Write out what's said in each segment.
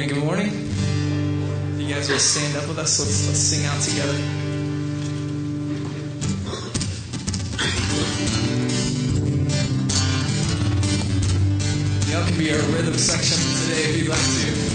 morning, good morning. If you guys will stand up with us, let's sing out together. Y'all can be our rhythm section today if you'd like to.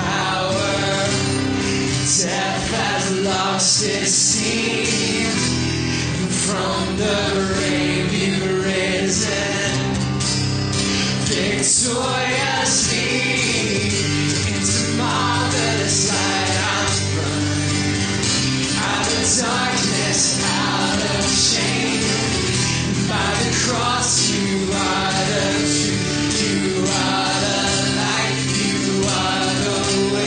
Power, death has lost voices sing from the grave you've risen victoriously into marvelous light. I'm running out of darkness, out of shame, and by the cross you are the truth, you are the light, you are the way.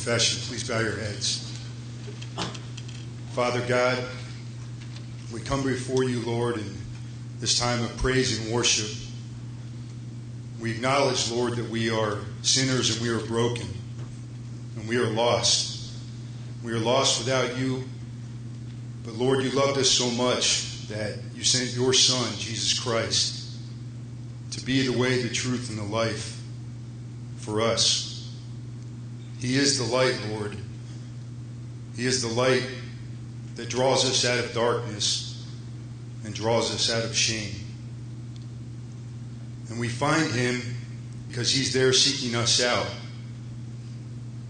Confession. Please bow your heads. Father God, we come before you, Lord, in this time of praise and worship. We acknowledge, Lord, that we are sinners and we are broken and we are lost. We are lost without you, but Lord, you loved us so much that you sent your Son, Jesus Christ, to be the way, the truth, and the life for us. He is the light, Lord. He is the light that draws us out of darkness and draws us out of shame. And we find him because he's there seeking us out.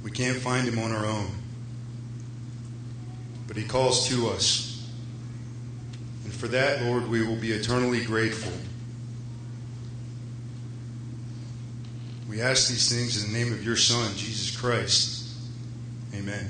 We can't find him on our own. But he calls to us. for that, Lord, we will be eternally grateful. We ask these things in the name of your Son, Jesus Christ. Amen.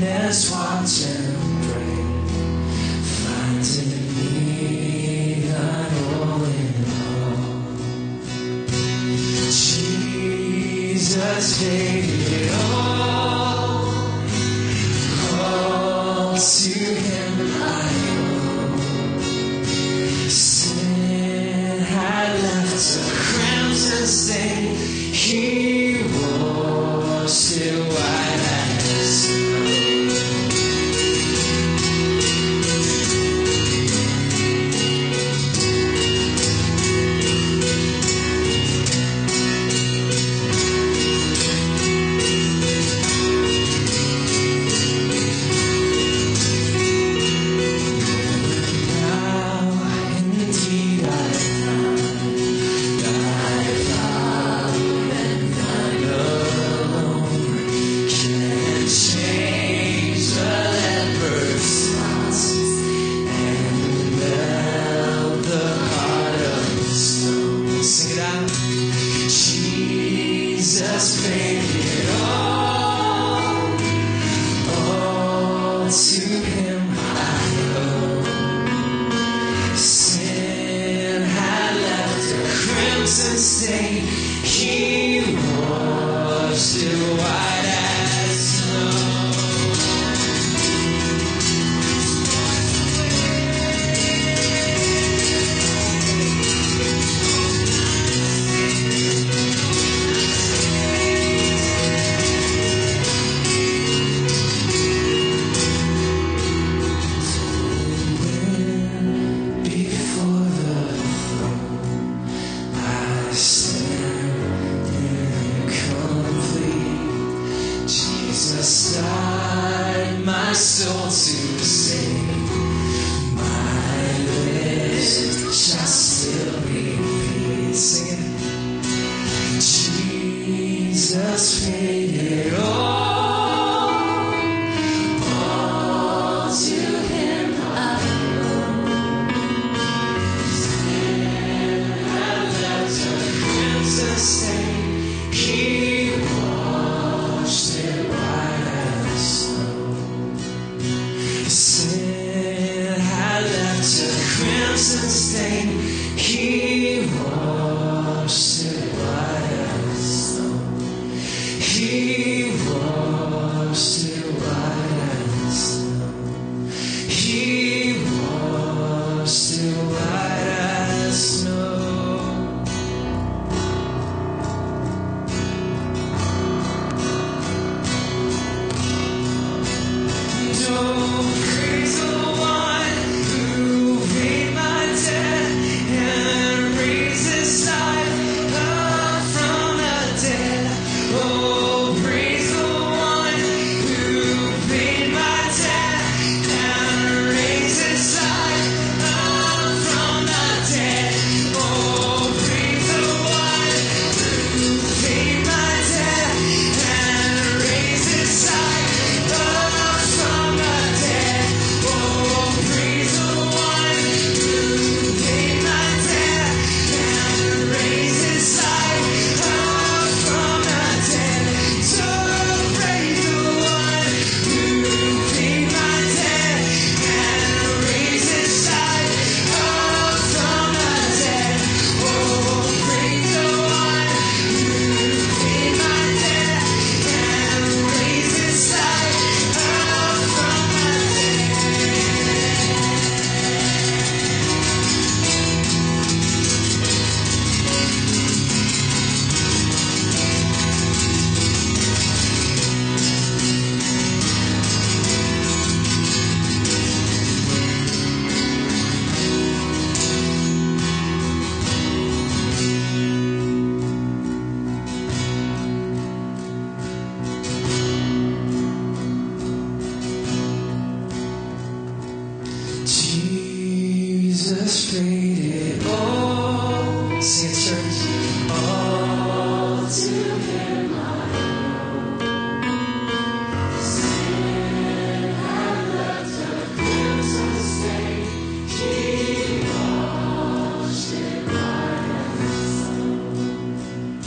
That's why beside my soul to save. My lips shall still be singing. Jesus paid it all to Him alone. His hand had left a crimson stain. He washed it white as snow. His sin had left a crimson stain. He washed it white as snow. He washed it white as snow. He washed it white as snow. Don't praise the one who paid my debt and raised his life up from the dead. Oh, praise the one who paid my debt and raised his life up from the dead. Oh, praise the one who paid my debt and raised his life up from the dead. Oh, praise the one who paid my debt and raised his life up from the dead. So praise the one who paid my debt and raised his life up from the dead. Oh, praise the one who paid my debt and raised his life up from the dead. Jesus paid it all. Sing it, church. All to Him I owe. Sin had left a crimson stain. He washed it white as snow.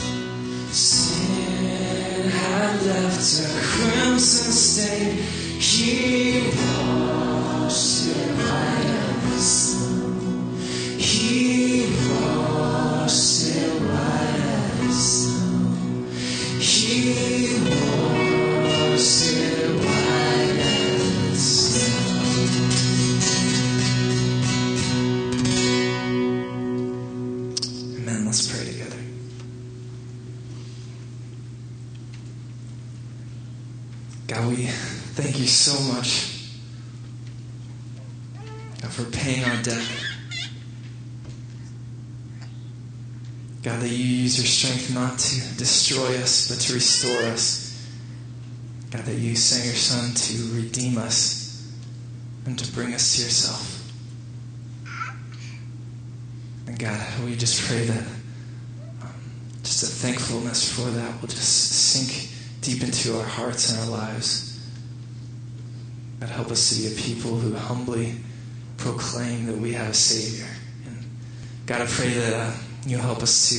Sin had left a crimson stain. He washed it white as snow. He washed it white as snow. He washed it white as snow. Amen. Let's pray together. God, we thank you so much, God, for paying our debt. God, that you use your strength not to destroy us, but to restore us. God, that you sent your Son to redeem us and to bring us to yourself. And God, we just pray that just a thankfulness for that will just sink deep into our hearts and our lives. God, help us to be a people who humbly proclaim that we have a Savior. And God, I pray that you'll help us to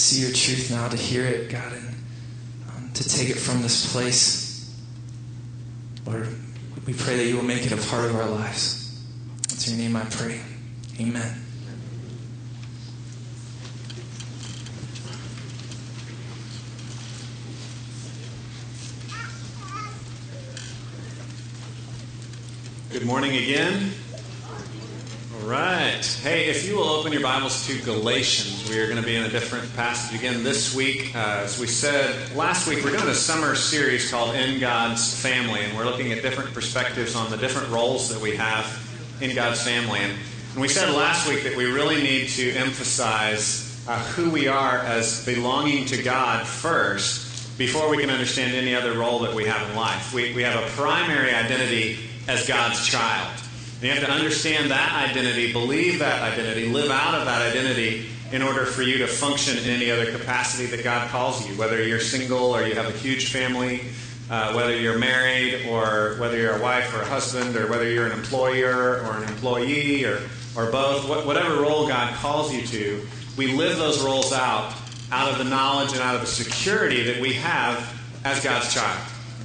see your truth now, to hear it, God, and to take it from this place. Lord, we pray that you will make it a part of our lives. It's your name I pray. Amen. Good morning again. Right. Hey, if you will open your Bibles to Galatians, we are going to be in a different passage again this week. As we said last week, we're doing a summer series called In God's Family, and we're looking at different perspectives on the different roles that we have in God's family. And we said last week that we really need to emphasize who we are as belonging to God first, before we can understand any other role that we have in life. We have a primary identity as God's child. And you have to understand that identity, believe that identity, live out of that identity in order for you to function in any other capacity that God calls you, whether you're single or you have a huge family, whether you're married or whether you're a wife or a husband or whether you're an employer or an employee or both, whatever role God calls you to, we live those roles out of the knowledge and out of the security that we have as God's child,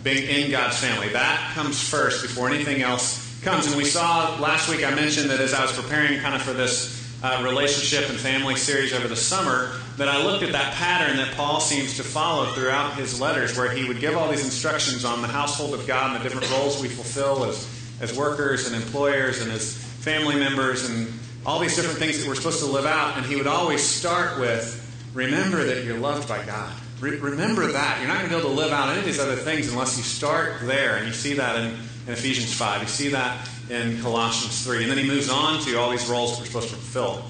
being in God's family. That comes first before anything else comes. And we saw last week, I mentioned that as I was preparing kind of for this relationship and family series over the summer, that I looked at that pattern that Paul seems to follow throughout his letters, where he would give all these instructions on the household of God and the different roles we fulfill as workers and employers and as family members and all these different things that we're supposed to live out. And he would always start with, remember that you're loved by God. Remember that. You're not going to be able to live out any of these other things unless you start there. And you see that in Ephesians 5. You see that in Colossians 3. And then he moves on to all these roles that we're supposed to fulfill.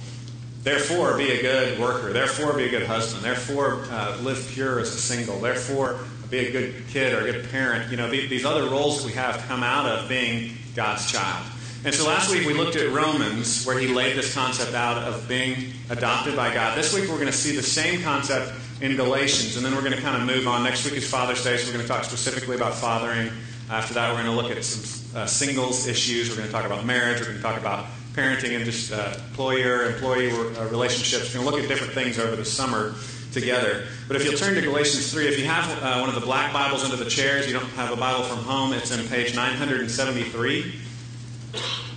Therefore, be a good worker. Therefore, be a good husband. Therefore, live pure as a single. Therefore, be a good kid or a good parent. You know, these other roles that we have come out of being God's child. And so last week we looked at Romans, where he laid this concept out of being adopted by God. This week we're going to see the same concept in Galatians, and then we're going to kind of move on. Next week is Father's Day, so we're going to talk specifically about fathering. After that, we're going to look at some singles issues. We're going to talk about marriage. We're going to talk about parenting and just employer-employee relationships. We're going to look at different things over the summer together. But if you'll turn to Galatians 3, if you have one of the black Bibles under the chairs, you don't have a Bible from home, it's in page 973.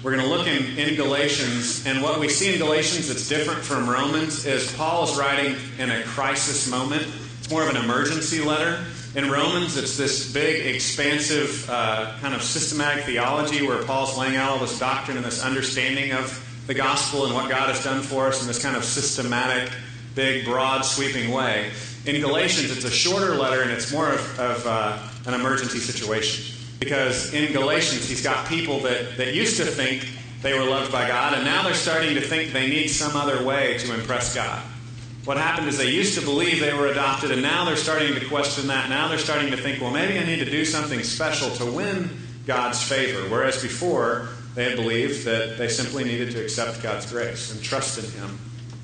We're going to look in Galatians, and what we see in Galatians that's different from Romans is Paul is writing in a crisis moment. It's more of an emergency letter. In Romans, it's this big, expansive kind of systematic theology where Paul's laying out all this doctrine and this understanding of the gospel and what God has done for us in this kind of systematic, big, broad, sweeping way. In Galatians, it's a shorter letter, and it's more of an emergency situation. Because in Galatians, he's got people that used to think they were loved by God, and now they're starting to think they need some other way to impress God. What happened is they used to believe they were adopted, and now they're starting to question that. Now they're starting to think, well, maybe I need to do something special to win God's favor. Whereas before, they had believed that they simply needed to accept God's grace and trust in him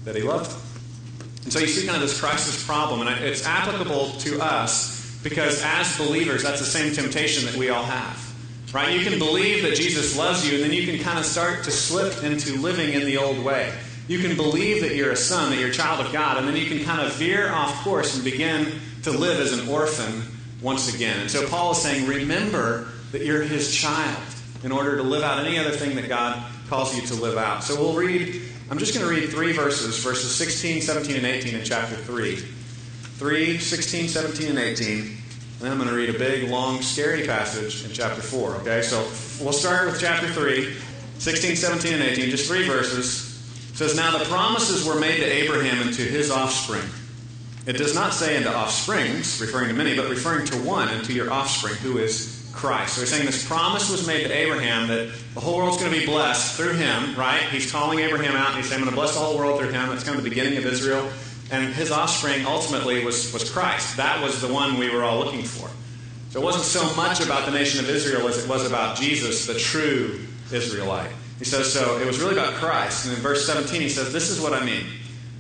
that he loved them. And so you see kind of this crisis problem, and it's applicable to us. Because as believers, that's the same temptation that we all have, right? You can believe that Jesus loves you, and then you can kind of start to slip into living in the old way. You can believe that you're a son, that you're a child of God, and then you can kind of veer off course and begin to live as an orphan once again. And so Paul is saying, remember that you're his child in order to live out any other thing that God calls you to live out. So we'll read, I'm just going to read three verses, verses 16, 17, and 18 in chapter 3. 3, 16, 17, and 18. And then I'm going to read a big, long, scary passage in chapter 4. Okay, so we'll start with chapter 3, 16, 17, and 18, just three verses. It says, now the promises were made to Abraham and to his offspring. It does not say into offsprings, referring to many, but referring to one and to your offspring, who is Christ. So he's saying this promise was made to Abraham that the whole world's going to be blessed through him, right? He's calling Abraham out, and he's saying, I'm going to bless the whole world through him. That's kind of the beginning of Israel. And his offspring ultimately was Christ. That was the one we were all looking for. So it wasn't so much about the nation of Israel as it was about Jesus, the true Israelite. He says, so it was really about Christ. And in verse 17 he says, this is what I mean.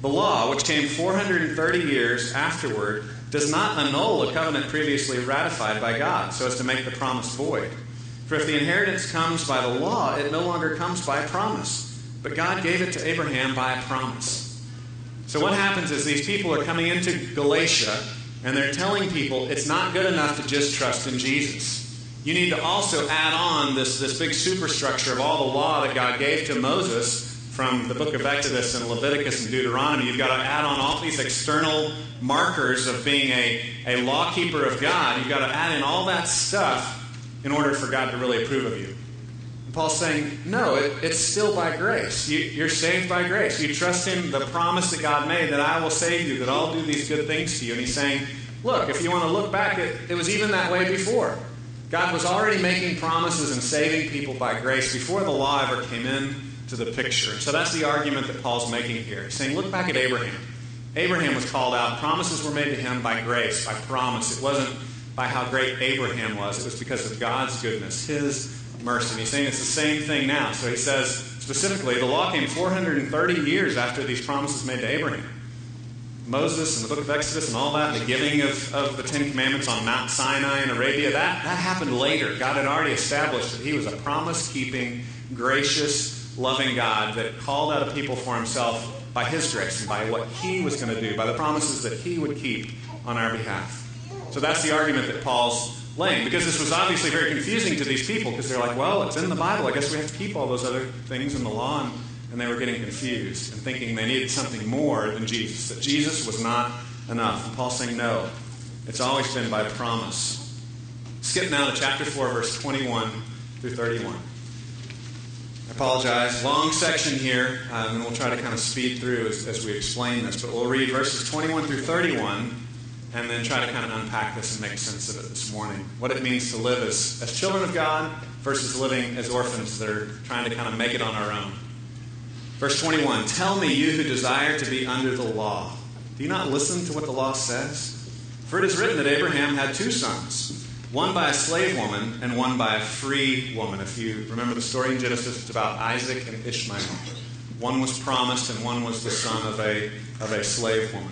The law, which came 430 years afterward, does not annul a covenant previously ratified by God so as to make the promise void. For if the inheritance comes by the law, it no longer comes by promise. But God gave it to Abraham by a promise. So what happens is these people are coming into Galatia, and they're telling people it's not good enough to just trust in Jesus. You need to also add on this big superstructure of all the law that God gave to Moses from the book of Exodus and Leviticus and Deuteronomy. You've got to add on all these external markers of being a law keeper of God. You've got to add in all that stuff in order for God to really approve of you. Paul's saying, no, it's still by grace. You're saved by grace. You trust in the promise that God made that I will save you, that I'll do these good things to you. And he's saying, look, if you want to look back, it was even that way before. God was already making promises and saving people by grace before the law ever came into the picture. So that's the argument that Paul's making here. He's saying, look back at Abraham. Abraham was called out. Promises were made to him by grace, by promise. It wasn't by how great Abraham was. It was because of God's goodness, his mercy. And he's saying it's the same thing now. So he says specifically, the law came 430 years after these promises made to Abraham. Moses and the book of Exodus and all that, and the giving of the Ten Commandments on Mount Sinai in Arabia, that happened later. God had already established that he was a promise-keeping, gracious, loving God that called out a people for himself by his grace and by what he was going to do, by the promises that he would keep on our behalf. So that's the argument that Paul's laying, because this was obviously very confusing to these people, because they're like, well, it's in the Bible. I guess we have to keep all those other things in the law. And they were getting confused and thinking they needed something more than Jesus, that Jesus was not enough. And Paul's saying, no, it's always been by promise. Skip now to chapter 4, verse 21 through 31. I apologize. Long section here, and we'll try to kind of speed through as we explain this. But we'll read verses 21 through 31 and then try to kind of unpack this and make sense of it this morning. What it means to live as children of God versus living as orphans that are trying to kind of make it on our own. Verse 21, tell me, you who desire to be under the law, do you not listen to what the law says? For it is written that Abraham had two sons, one by a slave woman and one by a free woman. If you remember the story in Genesis, it's about Isaac and Ishmael. One was promised and one was the son of a slave woman.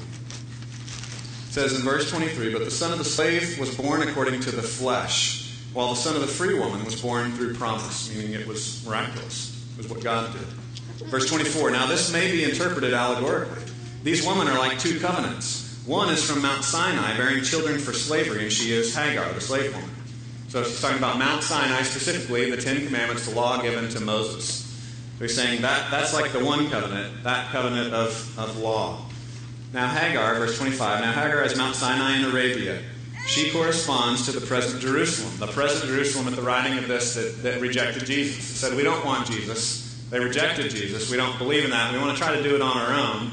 It says in verse 23, but the son of the slave was born according to the flesh, while the son of the free woman was born through promise, meaning it was miraculous. It was what God did. Verse 24, now this may be interpreted allegorically. These women are like two covenants. One is from Mount Sinai, bearing children for slavery, and she is Hagar, the slave woman. So she's talking about Mount Sinai, specifically the Ten Commandments, the law given to Moses. So he's saying that's like the one covenant, that covenant of law. Now Hagar, verse 25, now Hagar is Mount Sinai in Arabia. She corresponds to the present Jerusalem at the writing of this that rejected Jesus. It said, we don't want Jesus. They rejected Jesus. We don't believe in that. We want to try to do it on our own.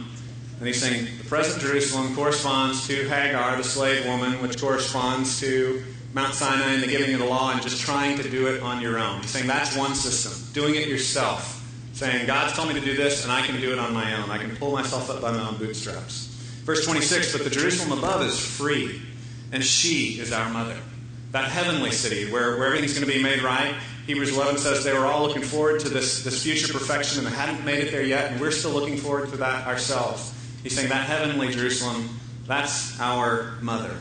And he's saying the present Jerusalem corresponds to Hagar, the slave woman, which corresponds to Mount Sinai and the giving of the law and just trying to do it on your own. He's saying that's one system, doing it yourself, saying God's told me to do this and I can do it on my own. I can pull myself up by my own bootstraps. Verse 26, but the Jerusalem above is free, and she is our mother. That heavenly city where everything's going to be made right. Hebrews 11 says they were all looking forward to this future perfection and they hadn't made it there yet, and we're still looking forward to that ourselves. He's saying that heavenly Jerusalem, that's our mother.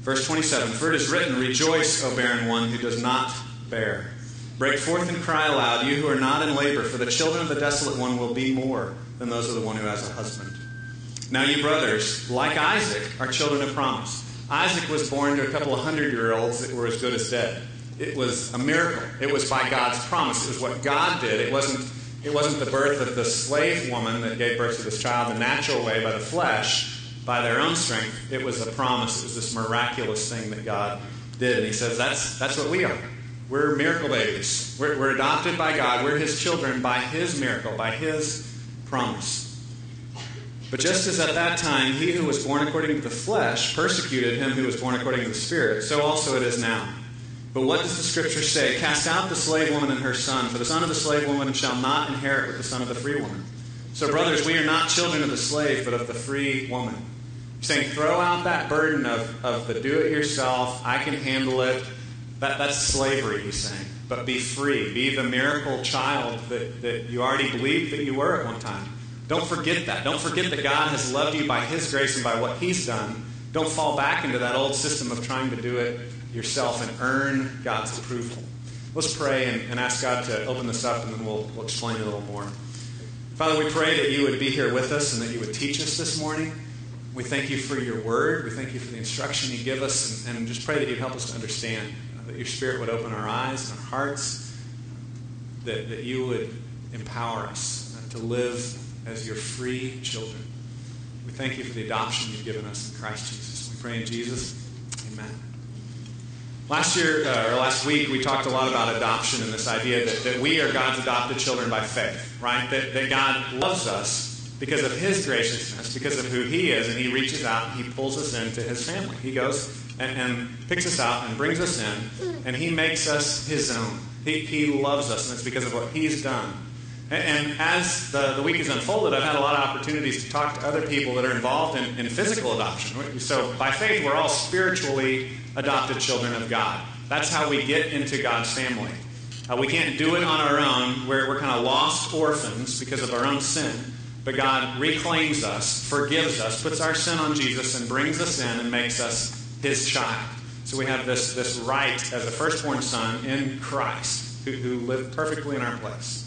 Verse 27, for it is written, rejoice, O barren one who does not bear. Break forth and cry aloud, you who are not in labor, for the children of the desolate one will be more than those of the one who has a husband. Now you brothers, like Isaac, are children of promise. Isaac was born to a couple of 100-year-olds that were as good as dead. It was a miracle. It was by God's promise. It was what God did. It wasn't the birth of the slave woman that gave birth to this child the natural way by the flesh, by their own strength. It was a promise. It was this miraculous thing that God did. And he says, that's what we are. We're miracle babies. We're adopted by God. We're his children by his miracle, by his promise. But just as at that time he who was born according to the flesh persecuted him who was born according to the Spirit, so also it is now. But what does the Scripture say? Cast out the slave woman and her son, for the son of the slave woman shall not inherit with the son of the free woman. So, brothers, we are not children of the slave, but of the free woman. He's saying, throw out that burden of the do-it-yourself, I can handle it. That's slavery, he's saying. But be free. Be the miracle child that you already believed that you were at one time. Don't forget that. Don't forget that God has loved you by his grace and by what he's done. Don't fall back into that old system of trying to do it yourself and earn God's approval. Let's pray and ask God to open this up, and then we'll explain it a little more. Father, we pray that you would be here with us and that you would teach us this morning. We thank you for your word. We thank you for the instruction you give us, and just pray that you'd help us to understand, that your Spirit would open our eyes and our hearts, that you would empower us to live as your free children. We thank you for the adoption you've given us in Christ Jesus. We pray in Jesus. Amen. Last week, we talked a lot about adoption and this idea that we are God's adopted children by faith, right? That God loves us because of his graciousness, because of who he is, and he reaches out and he pulls us into his family. He goes and picks us out and brings us in, and he makes us his own. He loves us, and it's because of what he's done. And as the week has unfolded, I've had a lot of opportunities to talk to other people that are involved in physical adoption. So by faith, we're all spiritually adopted children of God. That's how we get into God's family. We can't do it on our own. We're kind of lost orphans because of our own sin. But God reclaims us, forgives us, puts our sin on Jesus, and brings us in and makes us his child. So we have this right as a firstborn son in Christ who lived perfectly in our place.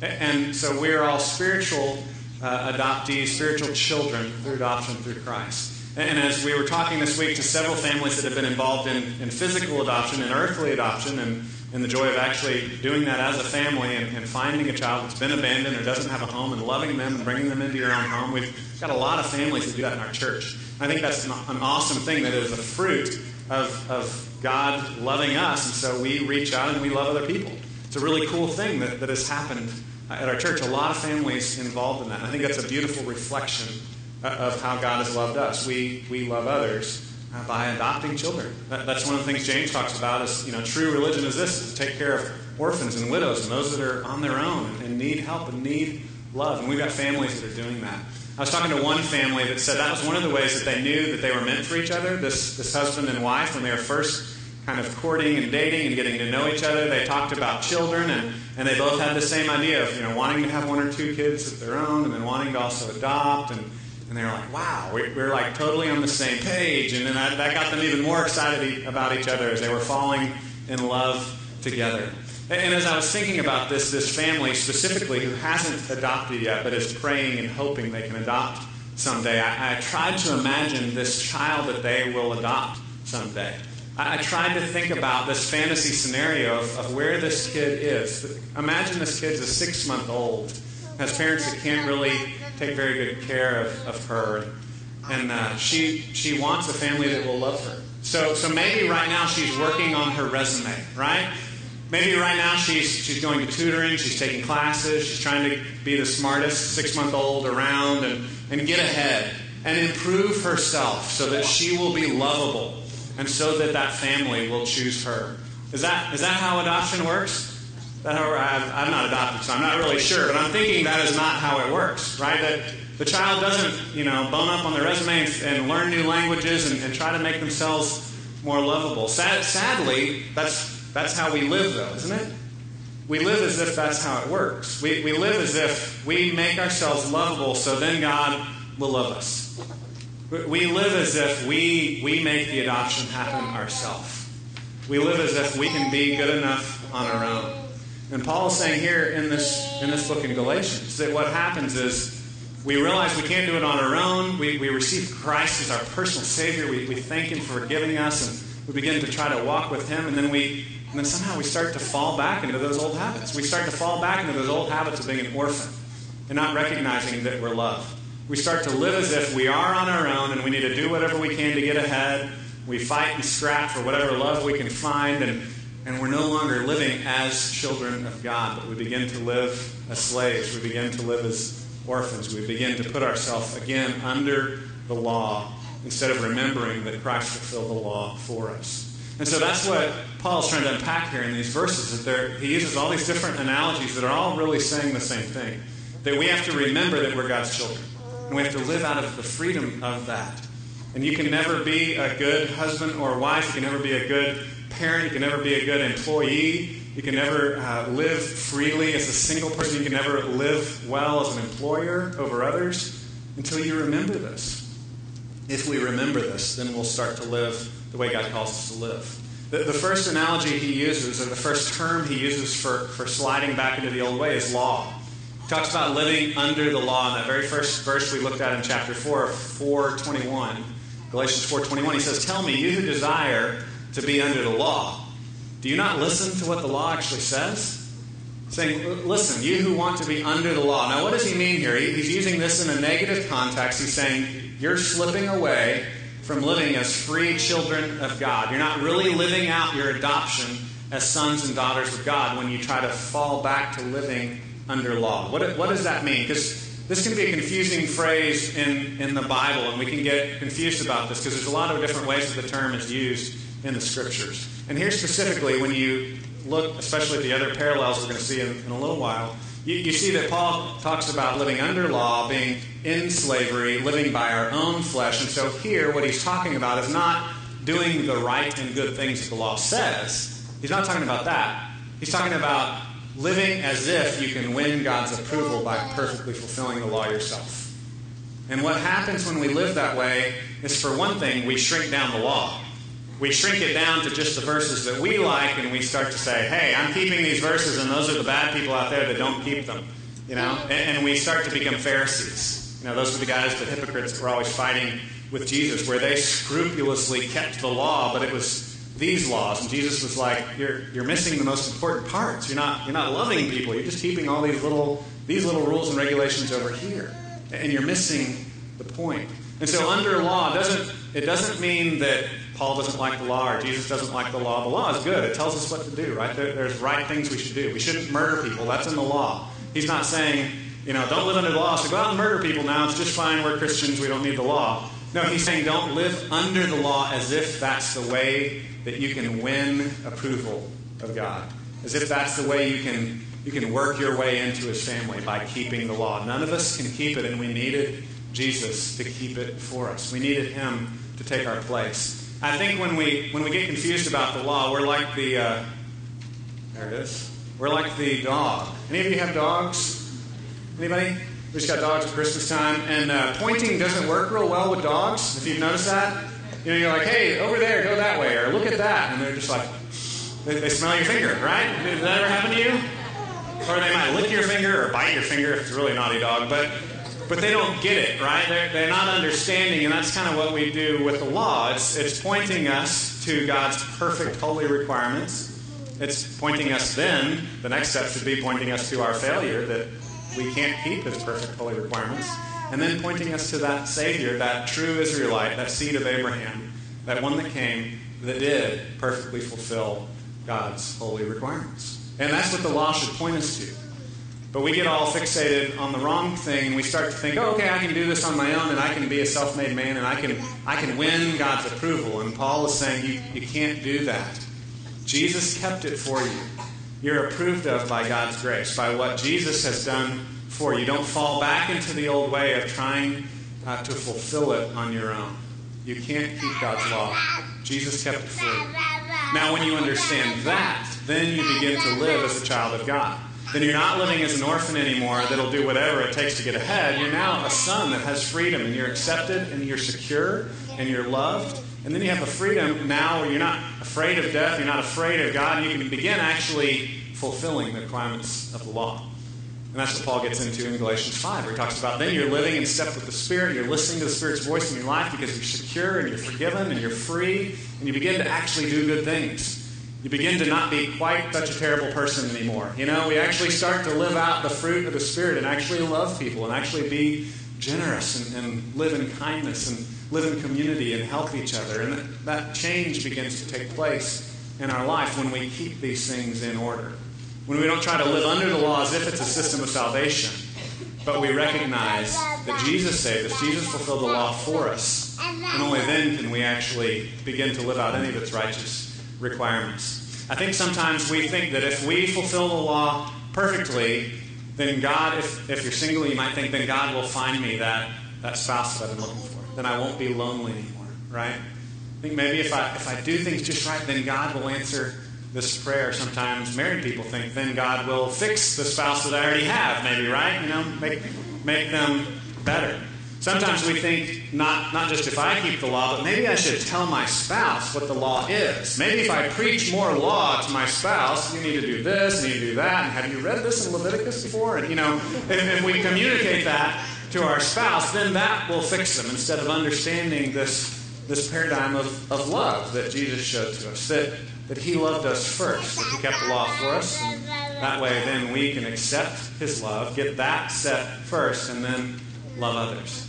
And so we are all spiritual adoptees, spiritual children through adoption through Christ. And as we were talking this week to several families that have been involved in physical adoption and earthly adoption and the joy of actually doing that as a family and finding a child that's been abandoned or doesn't have a home and loving them and bringing them into your own home, we've got a lot of families that do that in our church. I think that's an awesome thing that is a fruit of God loving us, and so we reach out and we love other people. It's a really cool thing that has happened at our church. A lot of families involved in that. And I think that's a beautiful reflection of how God has loved us. We love others by adopting children. That's one of the things James talks about is, true religion is this, is to take care of orphans and widows and those that are on their own and need help and need love. And we've got families that are doing that. I was talking to one family that said that was one of the ways that they knew that they were meant for each other. This husband and wife, when they were first kind of courting and dating and getting to know each other, they talked about children, and they both had the same idea of, wanting to have one or two kids of their own and then wanting to also adopt, and they were like, wow, we're like totally on the same page, and then that got them even more excited about each other as they were falling in love together. And as I was thinking about this family specifically who hasn't adopted yet but is praying and hoping they can adopt someday, I tried to imagine this child that they will adopt someday. I tried to think about this fantasy scenario of where this kid is. Imagine this kid's a 6-month-old, has parents that can't really take very good care of her, and she wants a family that will love her. So maybe right now she's working on her resume, right? Maybe right now she's going to tutoring, she's taking classes, she's trying to be the smartest 6-month-old around and get ahead and improve herself so that she will be lovable. And so that family will choose her. Is that how adoption works? I'm not adopted, so I'm not really sure. But I'm thinking that is not how it works, right? That the child doesn't, bone up on their resume and learn new languages and try to make themselves more lovable. Sadly, that's how we live, though, isn't it? We live as if that's how it works. We live as if we make ourselves lovable, so then God will love us. We live as if we make the adoption happen ourselves. We live as if we can be good enough on our own. And Paul is saying here in this book in Galatians that what happens is we realize we can't do it on our own. We receive Christ as our personal Savior. We thank Him for forgiving us, and we begin to try to walk with Him. And then somehow we start to fall back into those old habits. We start to fall back into those old habits of being an orphan and not recognizing that we're loved. We start to live as if we are on our own and we need to do whatever we can to get ahead. We fight and scrap for whatever love we can find, and we're no longer living as children of God, but we begin to live as slaves. We begin to live as orphans. We begin to put ourselves again under the law instead of remembering that Christ fulfilled the law for us. And so that's what Paul's trying to unpack here in these verses. He uses all these different analogies that are all really saying the same thing, that we have to remember that we're God's children. And we have to live out of the freedom of that. And you can never be a good husband or wife. You can never be a good parent. You can never be a good employee. You can never live freely as a single person. You can never live well as an employer over others until you remember this. If we remember this, then we'll start to live the way God calls us to live. The first analogy he uses, or the first term he uses for sliding back into the old way is law. Talks about living under the law in that very first verse we looked at in chapter 4, 4:21, Galatians 4:21. He says, "Tell me, you who desire to be under the law, do you not listen to what the law actually says?" Saying, listen, you who want to be under the law. Now, what does he mean here? He's using this in a negative context. He's saying, you're slipping away from living as free children of God. You're not really living out your adoption as sons and daughters of God when you try to fall back to living under law. What does that mean? Because this can be a confusing phrase in the Bible, and we can get confused about this because there's a lot of different ways that the term is used in the Scriptures. And here specifically, when you look, especially at the other parallels we're going to see in a little while, You see that Paul talks about living under law, being in slavery, living by our own flesh. And so here what he's talking about is not doing the right and good things that the law says. He's not talking about that. He's talking about living as if you can win God's approval by perfectly fulfilling the law yourself. And what happens when we live that way is, for one thing, we shrink down the law. We shrink it down to just the verses that we like, and we start to say, hey, I'm keeping these verses, and those are the bad people out there that don't keep them. You know? And we start to become Pharisees. You know, those are the guys, the hypocrites, that were always fighting with Jesus, where they scrupulously kept the law, but it was these laws. And Jesus was like, you're missing the most important parts. You're not loving people. You're just keeping all these little rules and regulations over here. And you're missing the point. And so under law, it doesn't mean that Paul doesn't like the law or Jesus doesn't like the law. The law is good. It tells us what to do, right? There's right things we should do. We shouldn't murder people. That's in the law. He's not saying, don't live under the law, so go out and murder people now. It's just fine. We're Christians. We don't need the law. No, he's saying don't live under the law as if that's the way that you can win approval of God, as if that's the way you can work your way into his family by keeping the law. None of us can keep it, and we needed Jesus to keep it for us. We needed him to take our place. I think when we get confused about the law, we're like the there it is. We're like the dog. Any of you have dogs? Anybody? We just got dogs at Christmas time, and pointing doesn't work real well with dogs. If you've noticed that, you're like, hey, over there, go that way, or look at that, and they're just like, they smell your finger, right? Did that ever happen to you? Or they might lick your finger or bite your finger if it's a really naughty dog, but they don't get it, right? They're not understanding, and that's kind of what we do with the law. It's pointing us to God's perfect holy requirements. It's pointing us then, the next step should be pointing us to our failure, that we can't keep his perfect holy requirements, and then pointing us to that Savior, that true Israelite, that seed of Abraham, that one that came, that did perfectly fulfill God's holy requirements. And that's what the law should point us to. But we get all fixated on the wrong thing, and we start to think, oh, okay, I can do this on my own, and I can be a self-made man, and I can win God's approval. And Paul is saying you can't do that. Jesus kept it for you. You're approved of by God's grace, by what Jesus has done for you. Don't fall back into the old way of trying to fulfill it on your own. You can't keep God's law. Jesus kept it for you. Now, when you understand that, then you begin to live as a child of God. Then you're not living as an orphan anymore that'll do whatever it takes to get ahead. You're now a son that has freedom, and you're accepted, and you're secure, and you're loved. And then you have the freedom now where you're not afraid of death, you're not afraid of God, and you can begin actually fulfilling the requirements of the law. And that's what Paul gets into in Galatians 5, where he talks about then you're living in step with the Spirit, you're listening to the Spirit's voice in your life because you're secure and you're forgiven and you're free, and you begin to actually do good things. You begin to not be quite such a terrible person anymore. We actually start to live out the fruit of the Spirit and actually love people and actually be generous and live in kindness and live in community and help each other. And that change begins to take place in our life when we keep these things in order. When we don't try to live under the law as if it's a system of salvation, but we recognize that Jesus saved us, Jesus fulfilled the law for us, and only then can we actually begin to live out any of its righteous requirements. I think sometimes we think that if we fulfill the law perfectly, then God, if you're single, you might think, then God will find me that spouse that I've been looking for. Then I won't be lonely anymore, right? I think maybe if I do things just right, then God will answer this prayer. Sometimes married people think, then God will fix the spouse that I already have, maybe, right? Make them better. Sometimes we think, not just if I keep the law, but maybe I should tell my spouse what the law is. Maybe if I preach more law to my spouse, you need to do this, you need to do that, and have you read this in Leviticus before? And, if we communicate that to our spouse, then that will fix them, instead of understanding this paradigm of love that Jesus showed to us, that he loved us first, that he kept the law for us. And that way, then we can accept his love, get that set first, and then love others.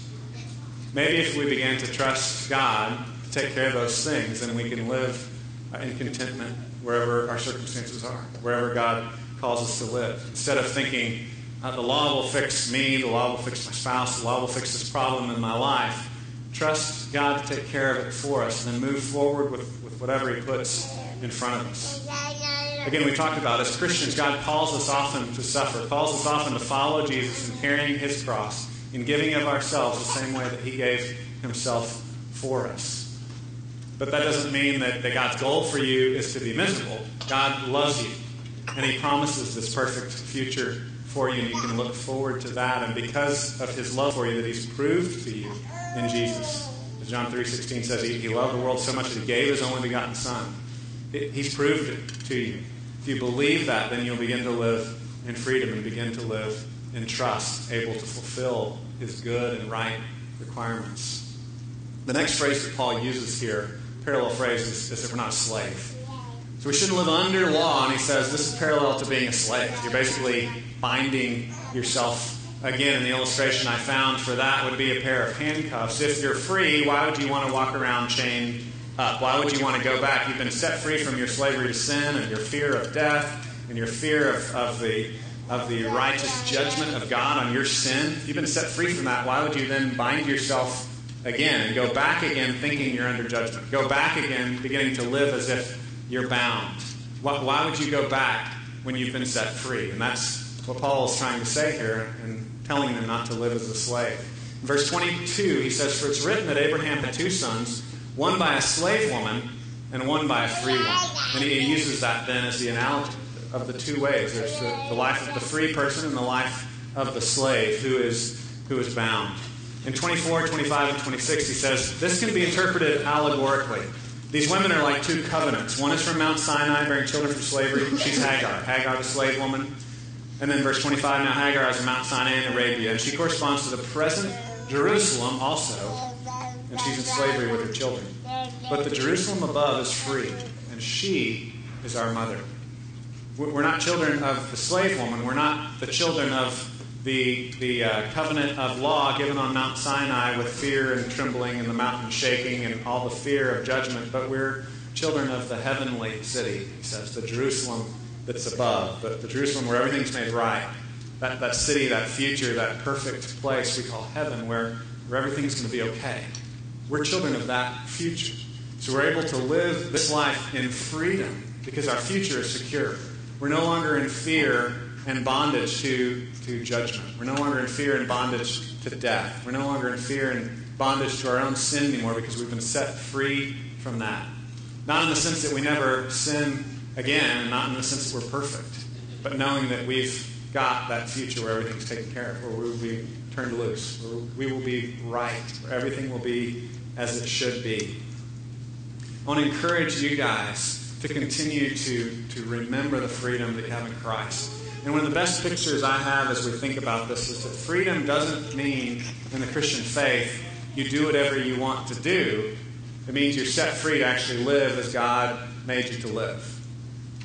Maybe if we began to trust God to take care of those things, then we can live in contentment wherever our circumstances are, wherever God calls us to live. Instead of thinking, the law will fix me, the law will fix my spouse, the law will fix this problem in my life, trust God to take care of it for us, and then move forward with whatever he puts in front of us. again, we talked about, as Christians, God calls us often to suffer, calls us often to follow Jesus in carrying his cross, in giving of ourselves the same way that he gave himself for us. But that doesn't mean that God's goal for you is to be miserable. God loves you, and he promises this perfect future for you, and you can look forward to that. And because of his love for you that he's proved to you in Jesus, as John 3:16 says, he loved the world so much that he gave his only begotten Son. He's proved it to you. If you believe that, then you'll begin to live in freedom and begin to live in trust, able to fulfill his good and right requirements. The next phrase that Paul uses here, parallel phrase, is that we're not a slave. So we shouldn't live under law, and he says this is parallel to being a slave. You're basically binding yourself. Again, and the illustration I found for that would be a pair of handcuffs. If you're free, why would you want to walk around chained up? Why would you want to go back? You've been set free from your slavery to sin and your fear of death and your fear of the righteous judgment of God on your sin. If you've been set free from that, why would you then bind yourself again and go back again thinking you're under judgment? Go back again beginning to live as if you're bound. Why would you go back when you've been set free? And that's what Paul is trying to say here and telling them not to live as a slave. In verse 22, he says, "For it's written that Abraham had two sons, one by a slave woman and one by a free woman." And he uses that then as the analogy of the two ways. There's the life of the free person and the life of the slave who is bound. In 24, 25, and 26, he says, this can be interpreted allegorically. These women are like two covenants. One is from Mount Sinai, bearing children from slavery. She's Hagar. Hagar, the slave woman. And then verse 25, now Hagar is Mount Sinai in Arabia, and she corresponds to the present Jerusalem also, and she's in slavery with her children. But the Jerusalem above is free, and she is our mother. We're not children of the slave woman. We're not the children of the covenant of law given on Mount Sinai with fear and trembling and the mountain shaking and all the fear of judgment, but we're children of the heavenly city, he says, the Jerusalem that's above, the Jerusalem where everything's made right, that city, that future, that perfect place we call heaven, where everything's going to be okay. We're children of that future. So we're able to live this life in freedom because our future is secure. We're no longer in fear and bondage to judgment. We're no longer in fear and bondage to death. We're no longer in fear and bondage to our own sin anymore because we've been set free from that. Not in the sense that we never sin again, not in the sense that we're perfect, but knowing that we've got that future where everything's taken care of, where we will be turned loose, where we will be right, where everything will be as it should be. I want to encourage you guys to continue to remember the freedom that you have in Christ. And one of the best pictures I have as we think about this is that freedom doesn't mean in the Christian faith you do whatever you want to do. It means you're set free to actually live as God made you to live.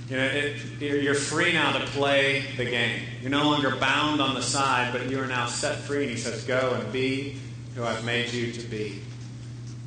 You know, you're free now to play the game. You're no longer bound on the side, but you are now set free. And he says, go and be who I've made you to be.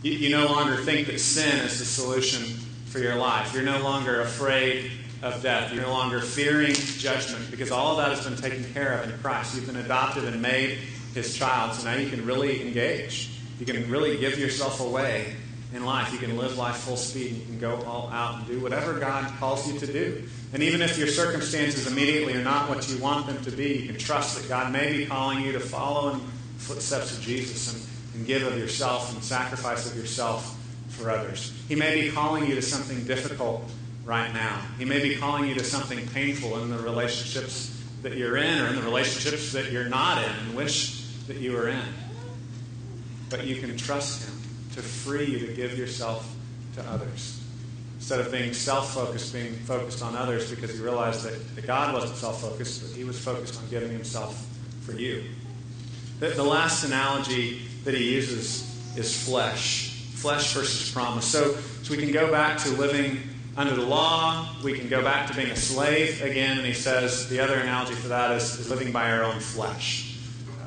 You no longer think that sin is the solution for your life. You're no longer afraid of death. You're no longer fearing judgment because all of that has been taken care of in Christ. You've been adopted and made his child. So now you can really engage. You can really give yourself away in life. You can live life full speed. You can go all out and do whatever God calls you to do. And even if your circumstances immediately are not what you want them to be, you can trust that God may be calling you to follow in the footsteps of Jesus and give of yourself and sacrifice of yourself for others. He may be calling you to something difficult right now. He may be calling you to something painful in the relationships that you're in or in the relationships that you're not in and wish that you were in. But you can trust him to free you to give yourself to others. Instead of being self-focused, being focused on others, because he realized that God wasn't self-focused, but he was focused on giving himself for you. The last analogy that he uses is flesh. Flesh versus promise. So we can go back to living under the law. We can go back to being a slave again. And he says the other analogy for that is living by our own flesh.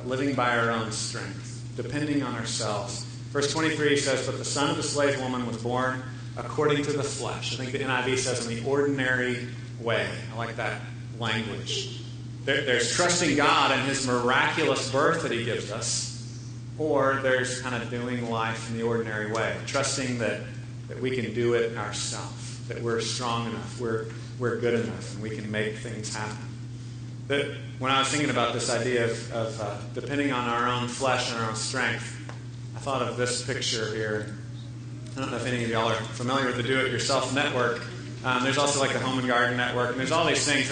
Living by our own strength. Depending on ourselves. Verse 23 says, but the son of the slave woman was born according to the flesh. I think the NIV says in the ordinary way. I like that language. There's trusting God and his miraculous birth that he gives us. Or there's kind of doing life in the ordinary way. Trusting that we can do it ourselves. that we're strong enough, we're good enough, and we can make things happen. That when I was thinking about this idea of depending on our own flesh and our own strength, I thought of this picture here. I don't know if any of y'all are familiar with the do-it-yourself network. There's also like the Home and Garden Network, and there's all these things.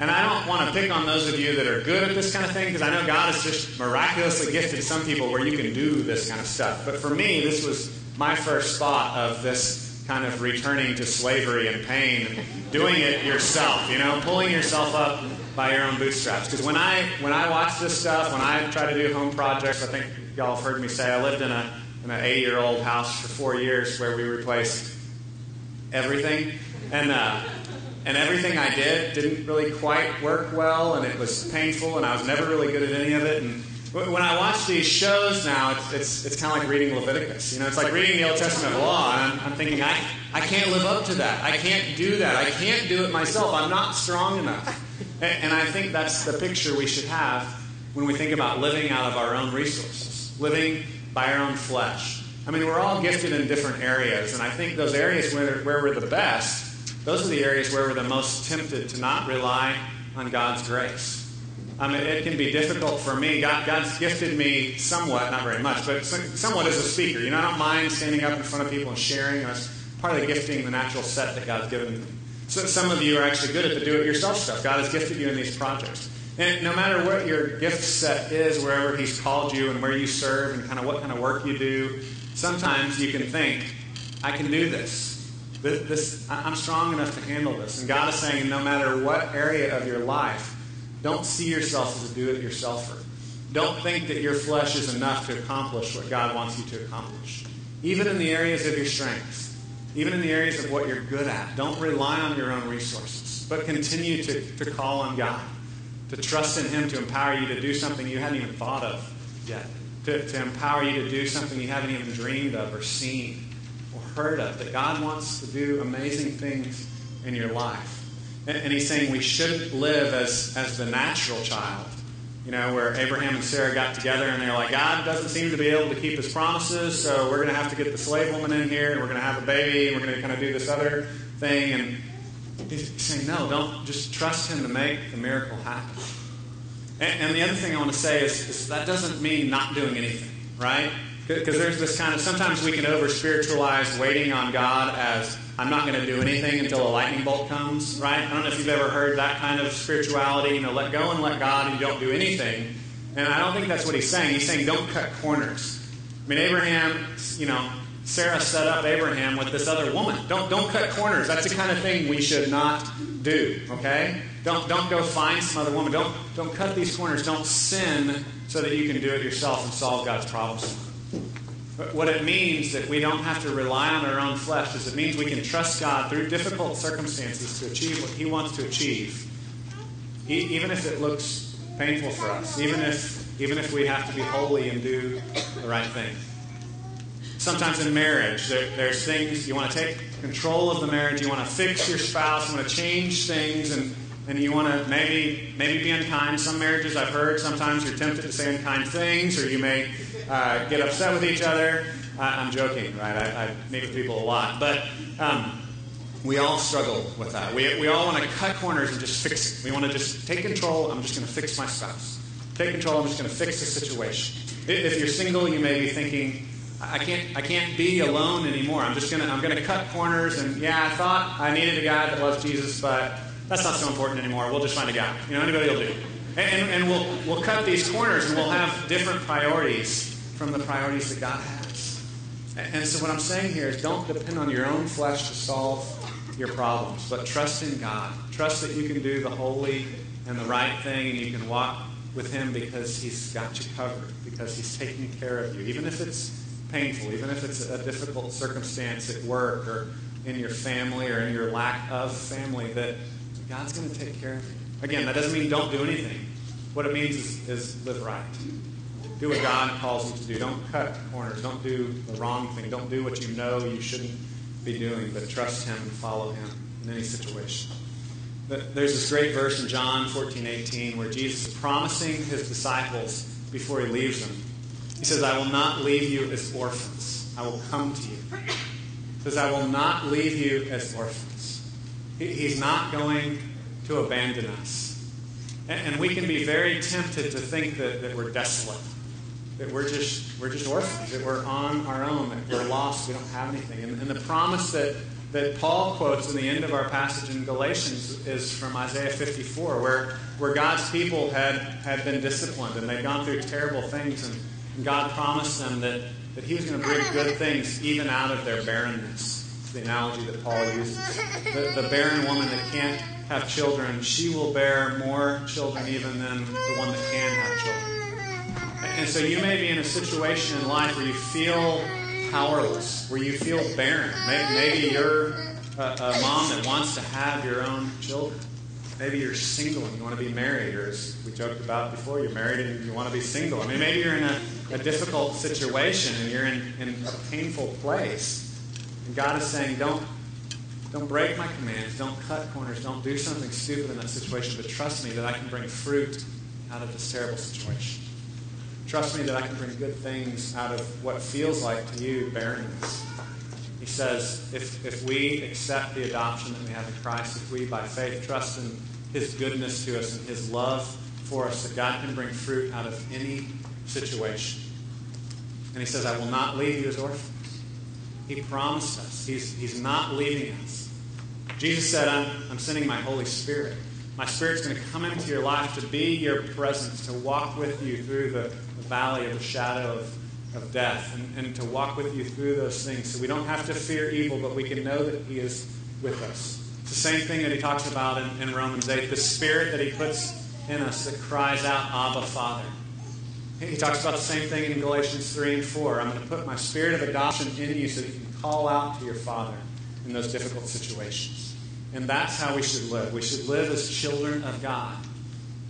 And I don't want to pick on those of you that are good at this kind of thing, because I know God has just miraculously gifted some people where you can do this kind of stuff. But for me, this was my first thought of this kind of returning to slavery and pain, and doing it yourself, you know, pulling yourself up by your own bootstraps. Because when I watch this stuff, when I try to do home projects, I think y'all have heard me say I lived in an 8-year-old house for 4 years where we replaced everything. And everything I did didn't really quite work well, and it was painful, and I was never really good at any of it. And when I watch these shows now, it's kind of like reading Leviticus. You know, it's like reading the Old Testament law, and I'm thinking, I can't live up to that. I can't do that. I can't do it myself. I'm not strong enough. And I think that's the picture we should have when we think about living out of our own resources, living by our own flesh. I mean, we're all gifted in different areas, and I think those areas where we're the best, those are the areas where we're the most tempted to not rely on God's grace. I mean, it can be difficult for me. God's gifted me somewhat, not very much, but somewhat as a speaker. You know, I don't mind standing up in front of people and sharing. That's part of the gifting, the natural set that God's given me. So some of you are actually good at the do-it-yourself stuff. God has gifted you in these projects. And no matter what your gift set is, wherever He's called you and where you serve and kind of what kind of work you do, sometimes you can think, I can do this. I'm strong enough to handle this. And God is saying, no matter what area of your life, don't see yourself as a do-it-yourselfer. Don't think that your flesh is enough to accomplish what God wants you to accomplish. Even in the areas of your strengths, even in the areas of what you're good at, don't rely on your own resources, but continue to call on God, to trust in Him to empower you to do something you hadn't even thought of yet, to empower you to do something you haven't even dreamed of or seen or heard of, that God wants to do amazing things in your life. And He's saying we shouldn't live as the natural child, you know, where Abraham and Sarah got together and they're like, God doesn't seem to be able to keep His promises, so we're going to have to get the slave woman in here, and we're going to have a baby, and we're going to kind of do this other thing. And He's saying, no, don't just trust Him to make the miracle happen. And the other thing I want to say is that doesn't mean not doing anything, right? Because there's this kind of, sometimes we can over-spiritualize waiting on God as, I'm not going to do anything until a lightning bolt comes, right? I don't know if you've ever heard that kind of spirituality, you know, let go and let God, and you don't do anything. And I don't think that's what He's saying. He's saying don't cut corners. I mean, Abraham, you know, Sarah set up Abraham with this other woman. Don't cut corners. That's the kind of thing we should not do, okay? Don't go find some other woman. Don't cut these corners. Don't sin so that you can do it yourself and solve God's problems. But what it means that we don't have to rely on our own flesh is it means we can trust God through difficult circumstances to achieve what He wants to achieve, even if it looks painful for us, even if we have to be holy and do the right thing. Sometimes in marriage, there's things you want to take control of the marriage. You want to fix your spouse. You want to change things, and you want to maybe be unkind. Some marriages I've heard, sometimes you're tempted to say unkind things, or you may get upset with each other. I'm joking, right? I meet with people a lot, but we all struggle with that. We all want to cut corners and just fix it. We want to just take control. I'm just going to fix my spouse. Take control. I'm just going to fix the situation. If you're single, you may be thinking, I can't be alone anymore. I'm gonna cut corners, and yeah, I thought I needed a guy that loves Jesus, but that's not so important anymore. We'll just find a guy. You know, anybody will do. And we'll cut these corners, and we'll have different priorities from the priorities that God has. And so what I'm saying here is don't depend on your own flesh to solve your problems, but trust in God. Trust that you can do the holy and the right thing, and you can walk with Him because He's got you covered, because He's taking care of you, even if it's painful, even if it's a difficult circumstance at work or in your family or in your lack of family, that God's going to take care of you. Again, that doesn't mean don't do anything. What it means is live right. Do what God calls you to do. Don't cut corners. Don't do the wrong thing. Don't do what you know you shouldn't be doing, but trust Him and follow Him in any situation. But there's this great verse in John 14:18 where Jesus is promising His disciples before He leaves them. He says, I will not leave you as orphans. I will come to you. He says, I will not leave you as orphans. He's not going to abandon us. And we can be very tempted to think that we're desolate, that we're just orphans, that we're on our own, that we're lost, we don't have anything. And the promise that Paul quotes in the end of our passage in Galatians is from Isaiah 54, where God's people had been disciplined and they'd gone through terrible things, and God promised them that he was going to bring good things even out of their barrenness. The analogy that Paul uses. The barren woman that can't have children, she will bear more children even than the one that can have children. And so you may be in a situation in life where you feel powerless, where you feel barren. Maybe you're a mom that wants to have your own children. Maybe you're single and you want to be married, or as we joked about before, you're married and you want to be single. I mean, maybe you're in a difficult situation and you're in a painful place. And God is saying, don't break my commands, don't cut corners, don't do something stupid in that situation, but trust me that I can bring fruit out of this terrible situation. Trust me that I can bring good things out of what feels like to you barrenness. He says, if we accept the adoption that we have in Christ, if we by faith trust in his goodness to us and his love for us, that God can bring fruit out of any situation. And he says, I will not leave you as orphans. He promised us. He's not leaving us. Jesus said, I'm sending my Holy Spirit. My Spirit's going to come into your life to be your presence, to walk with you through the valley of the shadow of death, and to walk with you through those things. So we don't have to fear evil, but we can know that he is with us. It's the same thing that he talks about in Romans 8, the Spirit that he puts in us that cries out, Abba, Father. He talks about the same thing in Galatians 3 and 4. I'm going to put my spirit of adoption in you so that you can call out to your Father in those difficult situations. And that's how we should live. We should live as children of God.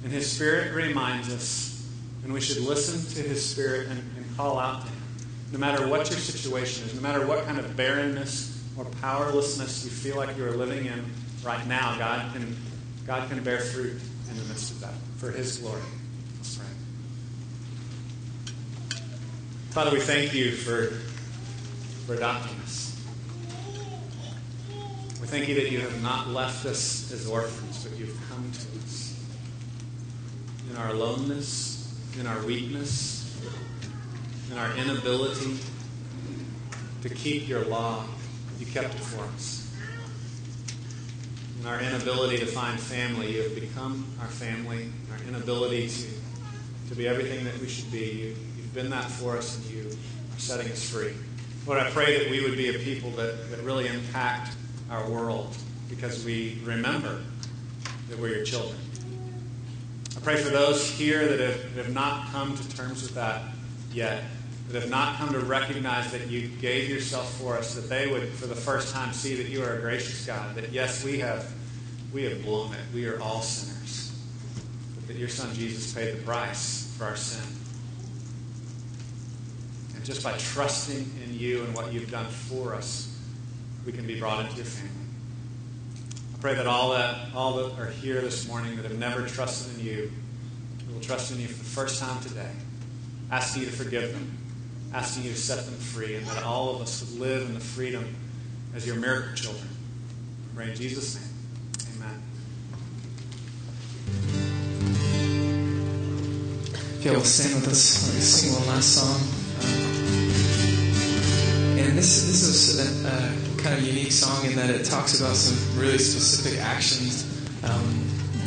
And his Spirit reminds us, and we should listen to his Spirit and call out to him. No matter what your situation is, no matter what kind of barrenness or powerlessness you feel like you are living in right now, God can bear fruit in the midst of that for his glory. That's right. Father, we thank you for adopting us. We thank you that you have not left us as orphans, but you've come to us. In our aloneness, in our weakness, in our inability to keep your law, you kept it for us. In our inability to find family, you have become our family. In our inability to be everything that we should be, You've been that for us, and you are setting us free. Lord, I pray that we would be a people that really impact our world because we remember that we're your children. I pray for those here that have not come to terms with that yet, that have not come to recognize that you gave yourself for us, that they would for the first time see that you are a gracious God, that yes, we have blown it. We are all sinners. But that your Son Jesus paid the price for our sin. Just by trusting in you and what you've done for us, we can be brought into your family. I pray that all that are here this morning that have never trusted in you will trust in you for the first time today, asking you to forgive them, asking you to set them free, and that all of us would live in the freedom as your miracle children. I pray in Jesus' name. Amen. If you'll stand with us, let's sing one last song. And this is a kind of unique song in that it talks about some really specific actions.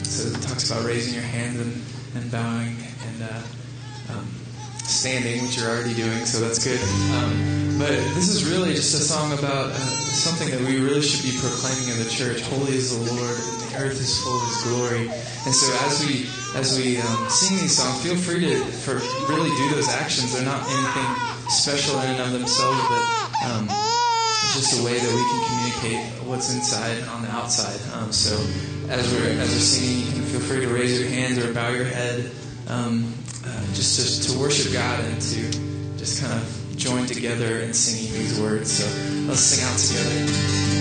So it talks about raising your hand and bowing and standing, which you're already doing, so that's good. But this is really just a song about something that we really should be proclaiming in the church. Holy is the Lord, and the earth is full of his glory. And so as we sing these songs, feel free to really do those actions. They're not anything special in and of themselves, but it's just a way that we can communicate what's inside on the outside. So as we're singing, you can feel free to raise your hands or bow your head, just to worship God and to just kind of join together in singing these words. So let's sing out together.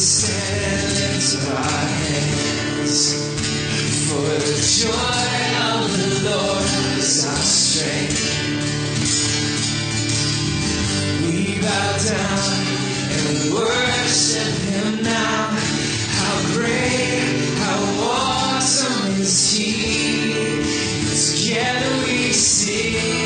Stand to our hands for The joy of the Lord is our strength. We bow down and worship Him now. How great, how awesome is He. Together we sing.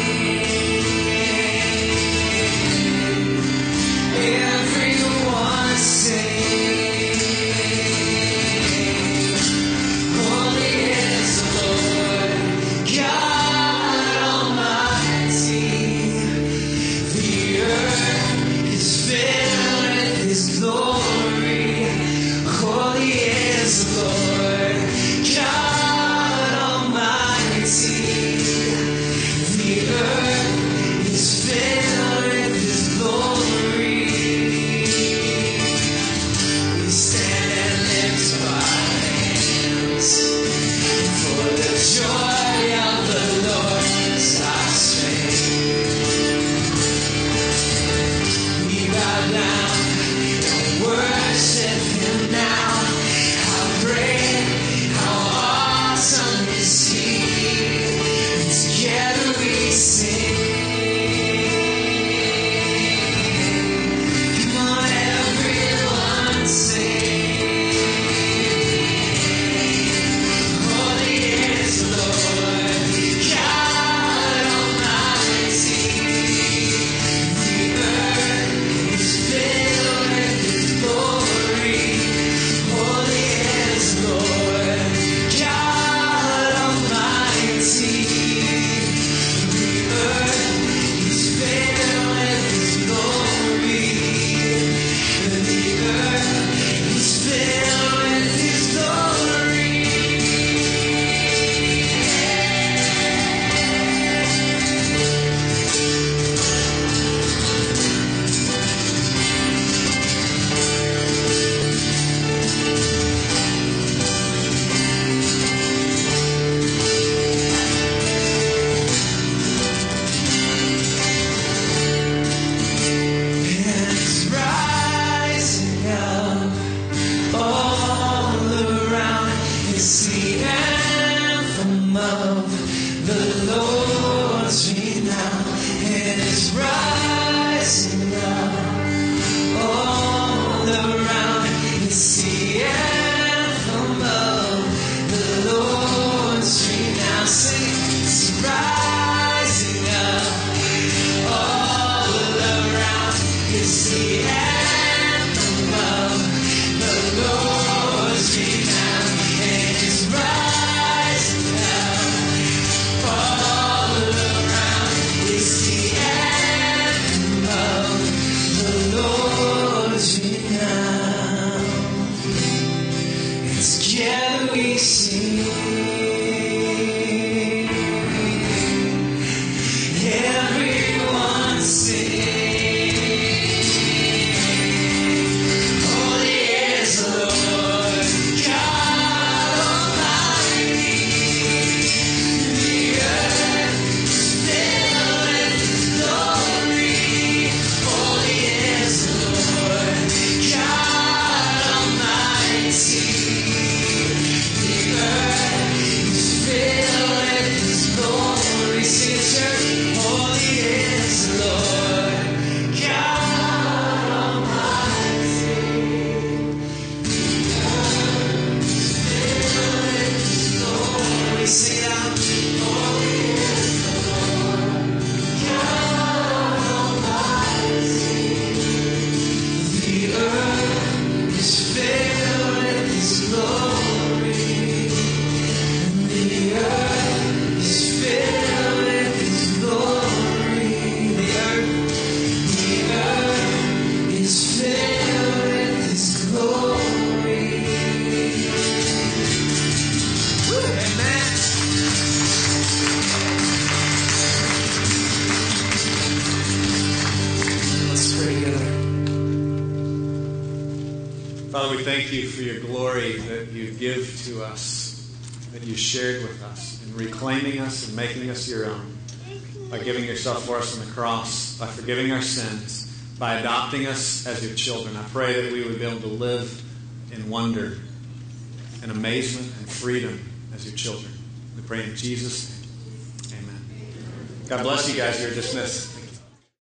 Everyone sing. For us on the cross, by forgiving our sins, by adopting us as your children. I pray that we would be able to live in wonder and amazement and freedom as your children. We pray in Jesus' name. Amen. God bless you guys. You're dismissed.